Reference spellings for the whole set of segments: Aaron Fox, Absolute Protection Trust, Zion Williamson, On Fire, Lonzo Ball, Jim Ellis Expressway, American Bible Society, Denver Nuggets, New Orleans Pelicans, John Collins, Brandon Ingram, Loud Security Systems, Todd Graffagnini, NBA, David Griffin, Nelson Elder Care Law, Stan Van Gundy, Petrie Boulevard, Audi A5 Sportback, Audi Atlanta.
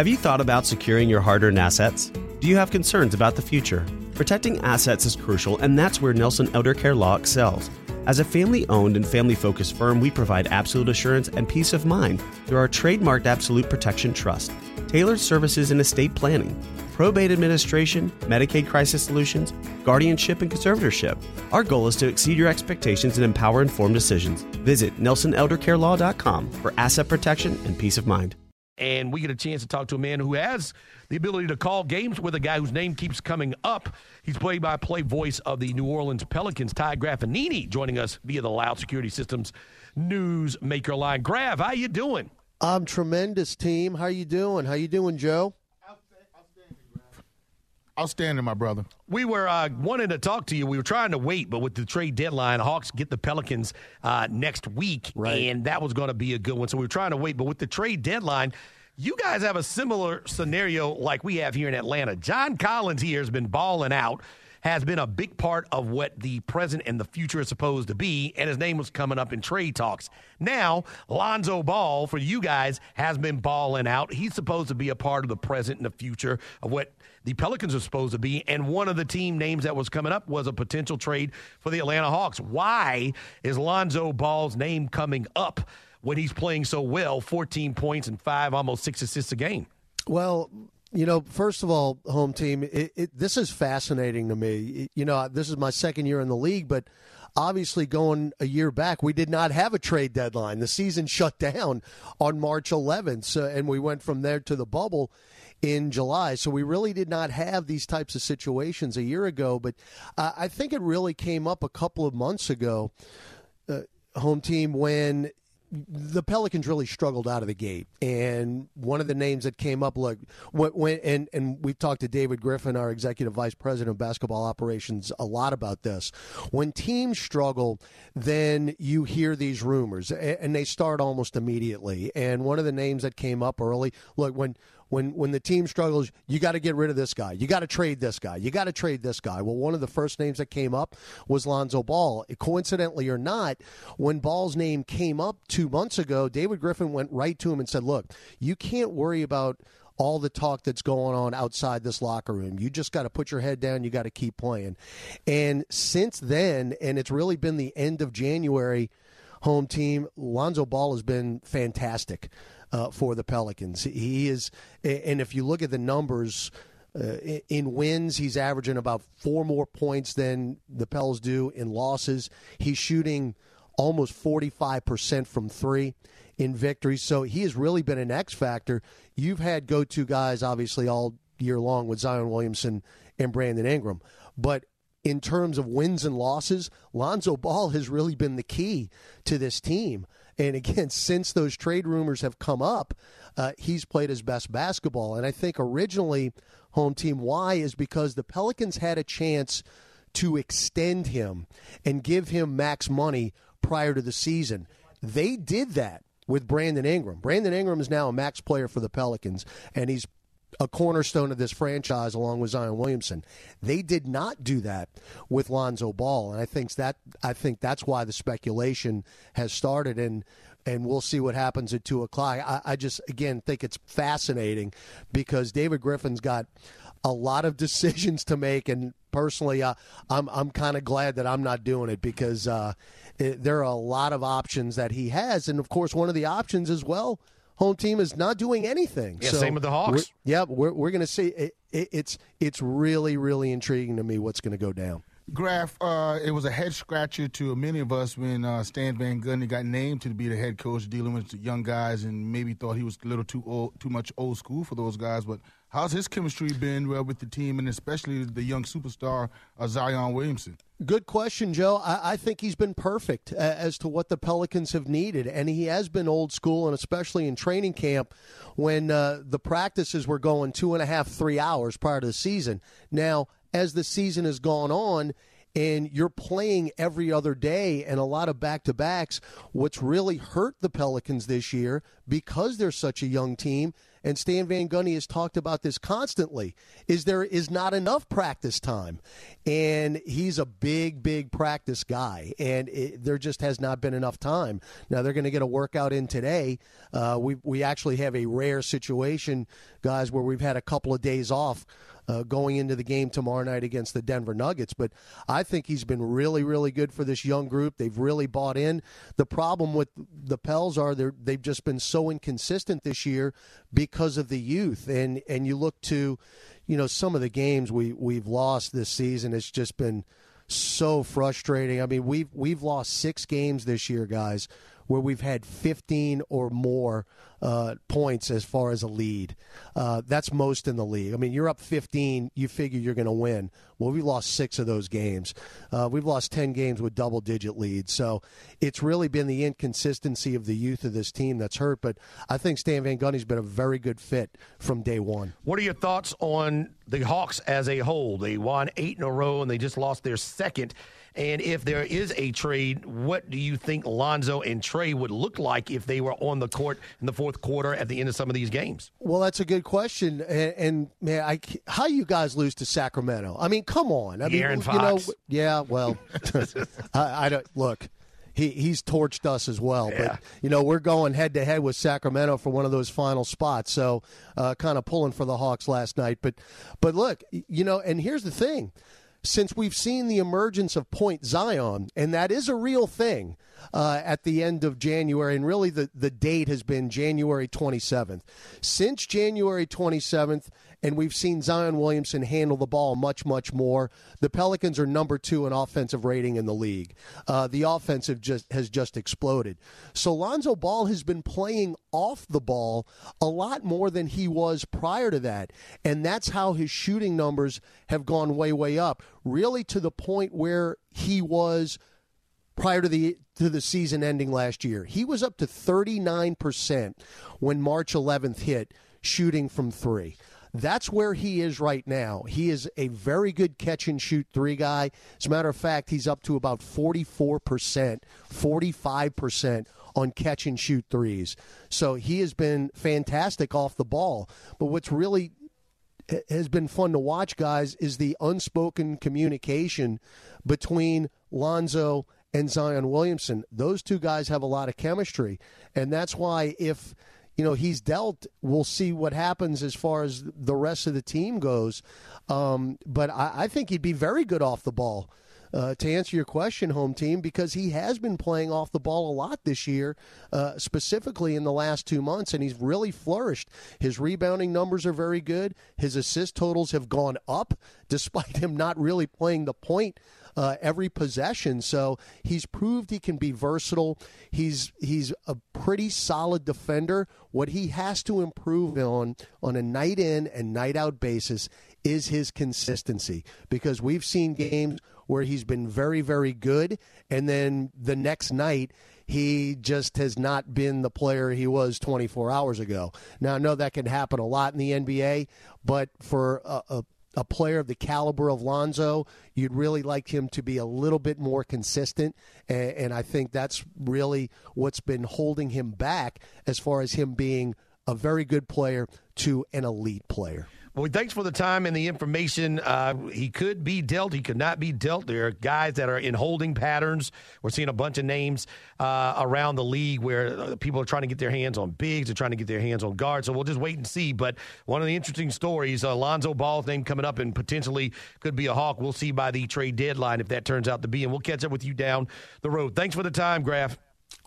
Have you thought about securing your hard-earned assets? Do you have concerns about the future? Protecting assets is crucial, and that's where Nelson Elder Care Law excels. As a family-owned and family-focused firm, we provide absolute assurance and peace of mind through our trademarked Absolute Protection Trust, tailored services in estate planning, probate administration, Medicaid crisis solutions, guardianship, and conservatorship. Our goal is to exceed your expectations and empower informed decisions. Visit NelsonElderCareLaw.com for asset protection and peace of mind. And we get a chance to talk to a man who has the ability to call games with a guy whose name keeps coming up. He's play-by-play voice of the New Orleans Pelicans, Todd Graffagnini, joining us via the Loud Security Systems newsmaker line. Graff, how you doing? I'm tremendous, team. How you doing? How you doing, Joe? Outstanding, Graff. Outstanding, my brother. We were wanting to talk to you. We were trying to wait, but with the trade deadline, Hawks get the Pelicans next week, right. And that was going to be a good one. So we were trying to wait, but with the trade deadline, you guys have a similar scenario like we have here in Atlanta. John Collins here has been balling out, has been a big part of what the present and the future is supposed to be, and his name was coming up in trade talks. Now, Lonzo Ball, for you guys, has been balling out. He's supposed to be a part of the present and the future of what the Pelicans are supposed to be, and one of the team names that was coming up was a potential trade for the Atlanta Hawks. Why is Lonzo Ball's name coming up when he's playing so well, 14 points and almost 6 assists a game? Well, you know, first of all, home team, this is fascinating to me. You know, this is my second year in the league, but obviously going a year back, we did not have a trade deadline. The season shut down on March 11th, and we went from there to the bubble in July. So we really did not have these types of situations a year ago, but I think it really came up a couple of months ago, home team, when the Pelicans really struggled out of the gate. And one of the names that came up, look, and we've talked to David Griffin, our executive vice president of basketball operations, a lot about this. When teams struggle, then you hear these rumors, and they start almost immediately. And one of the names that came up early, look, when the team struggles, you got to get rid of this guy. You got to trade this guy. You got to trade this guy. Well, one of the first names that came up was Lonzo Ball. Coincidentally or not, when Ball's name came up 2 months ago, David Griffin went right to him and said, look, you can't worry about all the talk that's going on outside this locker room. You just got to put your head down. You got to keep playing. And since then, and it's really been the end of January, home team, Lonzo Ball has been fantastic for the Pelicans. He is, and if you look at the numbers in wins, he's averaging about 4 more points than the Pels do. In losses, he's shooting almost 45% from 3 in victories. So he has really been an X factor. You've had go-to guys, obviously, all year long with Zion Williamson and Brandon Ingram. But in terms of wins and losses, Lonzo Ball has really been the key to this team. And again, since those trade rumors have come up, he's played his best basketball. And I think originally, home team, why is because the Pelicans had a chance to extend him and give him max money prior to the season. They did that with Brandon Ingram. Brandon Ingram is now a max player for the Pelicans, and he's a cornerstone of this franchise along with Zion Williamson. They did not do that with Lonzo Ball, and I think that's why the speculation has started, and we'll see what happens at 2 o'clock. I just, again, think it's fascinating because David Griffin's got a lot of decisions to make, and personally, I'm kind of glad that I'm not doing it because there are a lot of options that he has, and, of course, one of the options as well, home team, is not doing anything. Yeah, so same with the Hawks. We're going to see. It's really, really intriguing to me what's going to go down. Graff, it was a head-scratcher to many of us when Stan Van Gundy got named to be the head coach, dealing with the young guys, and maybe thought he was a little too old, too much old school for those guys. But how's his chemistry been with the team, and especially the young superstar Zion Williamson? Good question, Joe. I think he's been perfect as to what the Pelicans have needed, and he has been old school, and especially in training camp when the practices were going 2.5, 3 hours prior to the season. Now, as the season has gone on and you're playing every other day and a lot of back-to-backs, what's really hurt the Pelicans this year, because they're such a young team, and Stan Van Gundy has talked about this constantly, is there is not enough practice time. And he's a big, big practice guy, and there just has not been enough time. Now, they're going to get a workout in today. We actually have a rare situation, guys, where we've had a couple of days off going into the game tomorrow night against the Denver Nuggets. But I think he's been really, really good for this young group. They've really bought in. The problem with the Pels are they've just been so inconsistent this year because of the youth. And you look to, you know, some of the games we've lost this season. It's just been so frustrating. I mean, we've lost 6 games this year, guys, where we've had 15 or more points as far as a lead. That's most in the league. I mean, you're up 15, you figure you're going to win. Well, we lost 6 of those games. We've lost 10 games with double-digit leads. So it's really been the inconsistency of the youth of this team that's hurt. But I think Stan Van Gundy's been a very good fit from day one. What are your thoughts on the Hawks as a whole? They won 8 in a row, and they just lost their second. And if there is a trade, what do you think Lonzo and Trey would look like if they were on the court in the fourth quarter at the end of some of these games? Well, that's a good question. And man, how you guys lose to Sacramento? I mean, come on. Aaron Fox. You know, yeah, well, I don't look. He's torched us as well. Yeah. But, you know, we're going head-to-head with Sacramento for one of those final spots. So kind of pulling for the Hawks last night. But look, you know, and here's the thing. Since we've seen the emergence of Point Zion, and that is a real thing at the end of January, and really the date has been January 27th. Since January 27th, and we've seen Zion Williamson handle the ball much, much more, the Pelicans are number 2 in offensive rating in the league. The offensive has just exploded. So Lonzo Ball has been playing off the ball a lot more than he was prior to that, and that's how his shooting numbers have gone way, way up, really to the point where he was prior to the season ending last year. He was up to 39% when March 11th hit, shooting from 3. That's where he is right now. He is a very good catch-and-shoot 3 guy. As a matter of fact, he's up to about 44%, 45% on catch-and-shoot 3s. So he has been fantastic off the ball. But what's really has been fun to watch, guys, is the unspoken communication between Lonzo and Zion Williamson. Those 2 guys have a lot of chemistry, and that's why if – you know, he's dealt. We'll see what happens as far as the rest of the team goes. But I think he'd be very good off the ball. To answer your question, home team, because he has been playing off the ball a lot this year, specifically in the last 2 months, and he's really flourished. His rebounding numbers are very good. His assist totals have gone up, despite him not really playing the point every possession. So he's proved he can be versatile. He's a pretty solid defender. What he has to improve on a night in and night out basis is his consistency, because we've seen games where he's been very, very good, and then the next night he just has not been the player he was 24 hours ago. Now, I know that can happen a lot in the NBA, but for a player of the caliber of Lonzo, you'd really like him to be a little bit more consistent, and I think that's really what's been holding him back as far as him being a very good player to an elite player. Well, thanks for the time and the information. He could be dealt. He could not be dealt. There are guys that are in holding patterns. We're seeing a bunch of names around the league where people are trying to get their hands on bigs. They're trying to get their hands on guards. So we'll just wait and see. But one of the interesting stories, Lonzo Ball's name coming up and potentially could be a Hawk. We'll see by the trade deadline if that turns out to be. And we'll catch up with you down the road. Thanks for the time, Graf.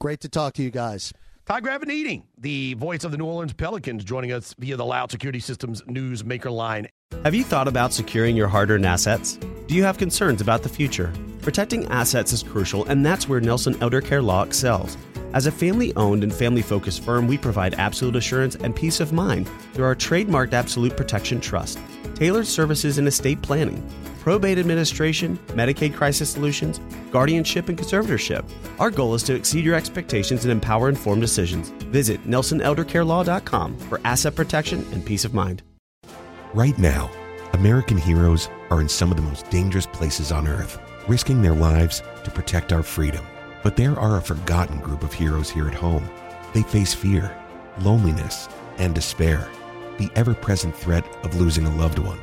Great to talk to you guys. Todd Graffagnini, the voice of the New Orleans Pelicans, joining us via the Loud Security Systems Newsmaker line. Have you thought about securing your hard-earned assets? Do you have concerns about the future? Protecting assets is crucial, and that's where Nelson Elder Care Law excels. As a family-owned and family-focused firm, we provide absolute assurance and peace of mind through our trademarked Absolute Protection Trust, tailored services in estate planning, probate administration, Medicaid crisis solutions, guardianship, and conservatorship. Our goal is to exceed your expectations and empower informed decisions. Visit NelsonElderCareLaw.com for asset protection and peace of mind. Right now, American heroes are in some of the most dangerous places on earth, risking their lives to protect our freedom. But there are a forgotten group of heroes here at home. They face fear, loneliness, and despair. the ever-present threat of losing a loved one.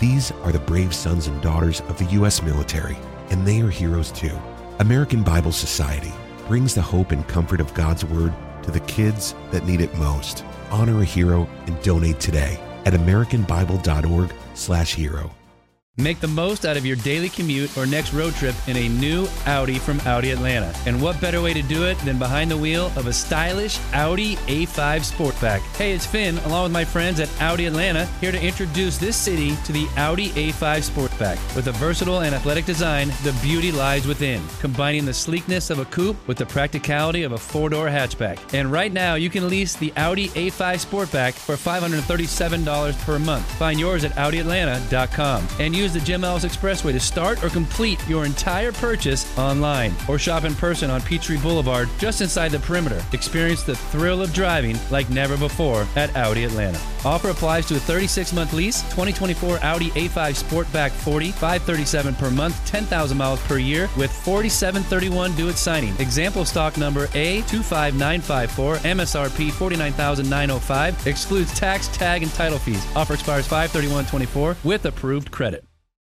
These are the brave sons and daughters of the U.S. military, and they are heroes too. American Bible Society brings the hope and comfort of God's Word to the kids that need it most. Honor a hero and donate today at americanbible.org/hero. Make the most out of your daily commute or next road trip in a new Audi from Audi Atlanta. And what better way to do it than behind the wheel of a stylish Audi A5 Sportback. Hey, it's Finn, along with my friends at Audi Atlanta, here to introduce this city to the Audi A5 Sportback. With a versatile and athletic design, the beauty lies within, combining the sleekness of a coupe with the practicality of a four-door hatchback. And right now, you can lease the Audi A5 Sportback for $537 per month. Find yours at AudiAtlanta.com. And use the Jim Ellis Expressway to start or complete your entire purchase online, or shop in person on Petrie Boulevard just inside the perimeter. Experience the thrill of driving like never before at Audi Atlanta. Offer applies to a 36-month lease, 2024 Audi A5 Sportback 40, $537 per month, 10,000 miles per year with 4731 due at signing. Example stock number A25954, MSRP 49,905, excludes tax, tag, and title fees. Offer expires 5/31/24 with approved credit.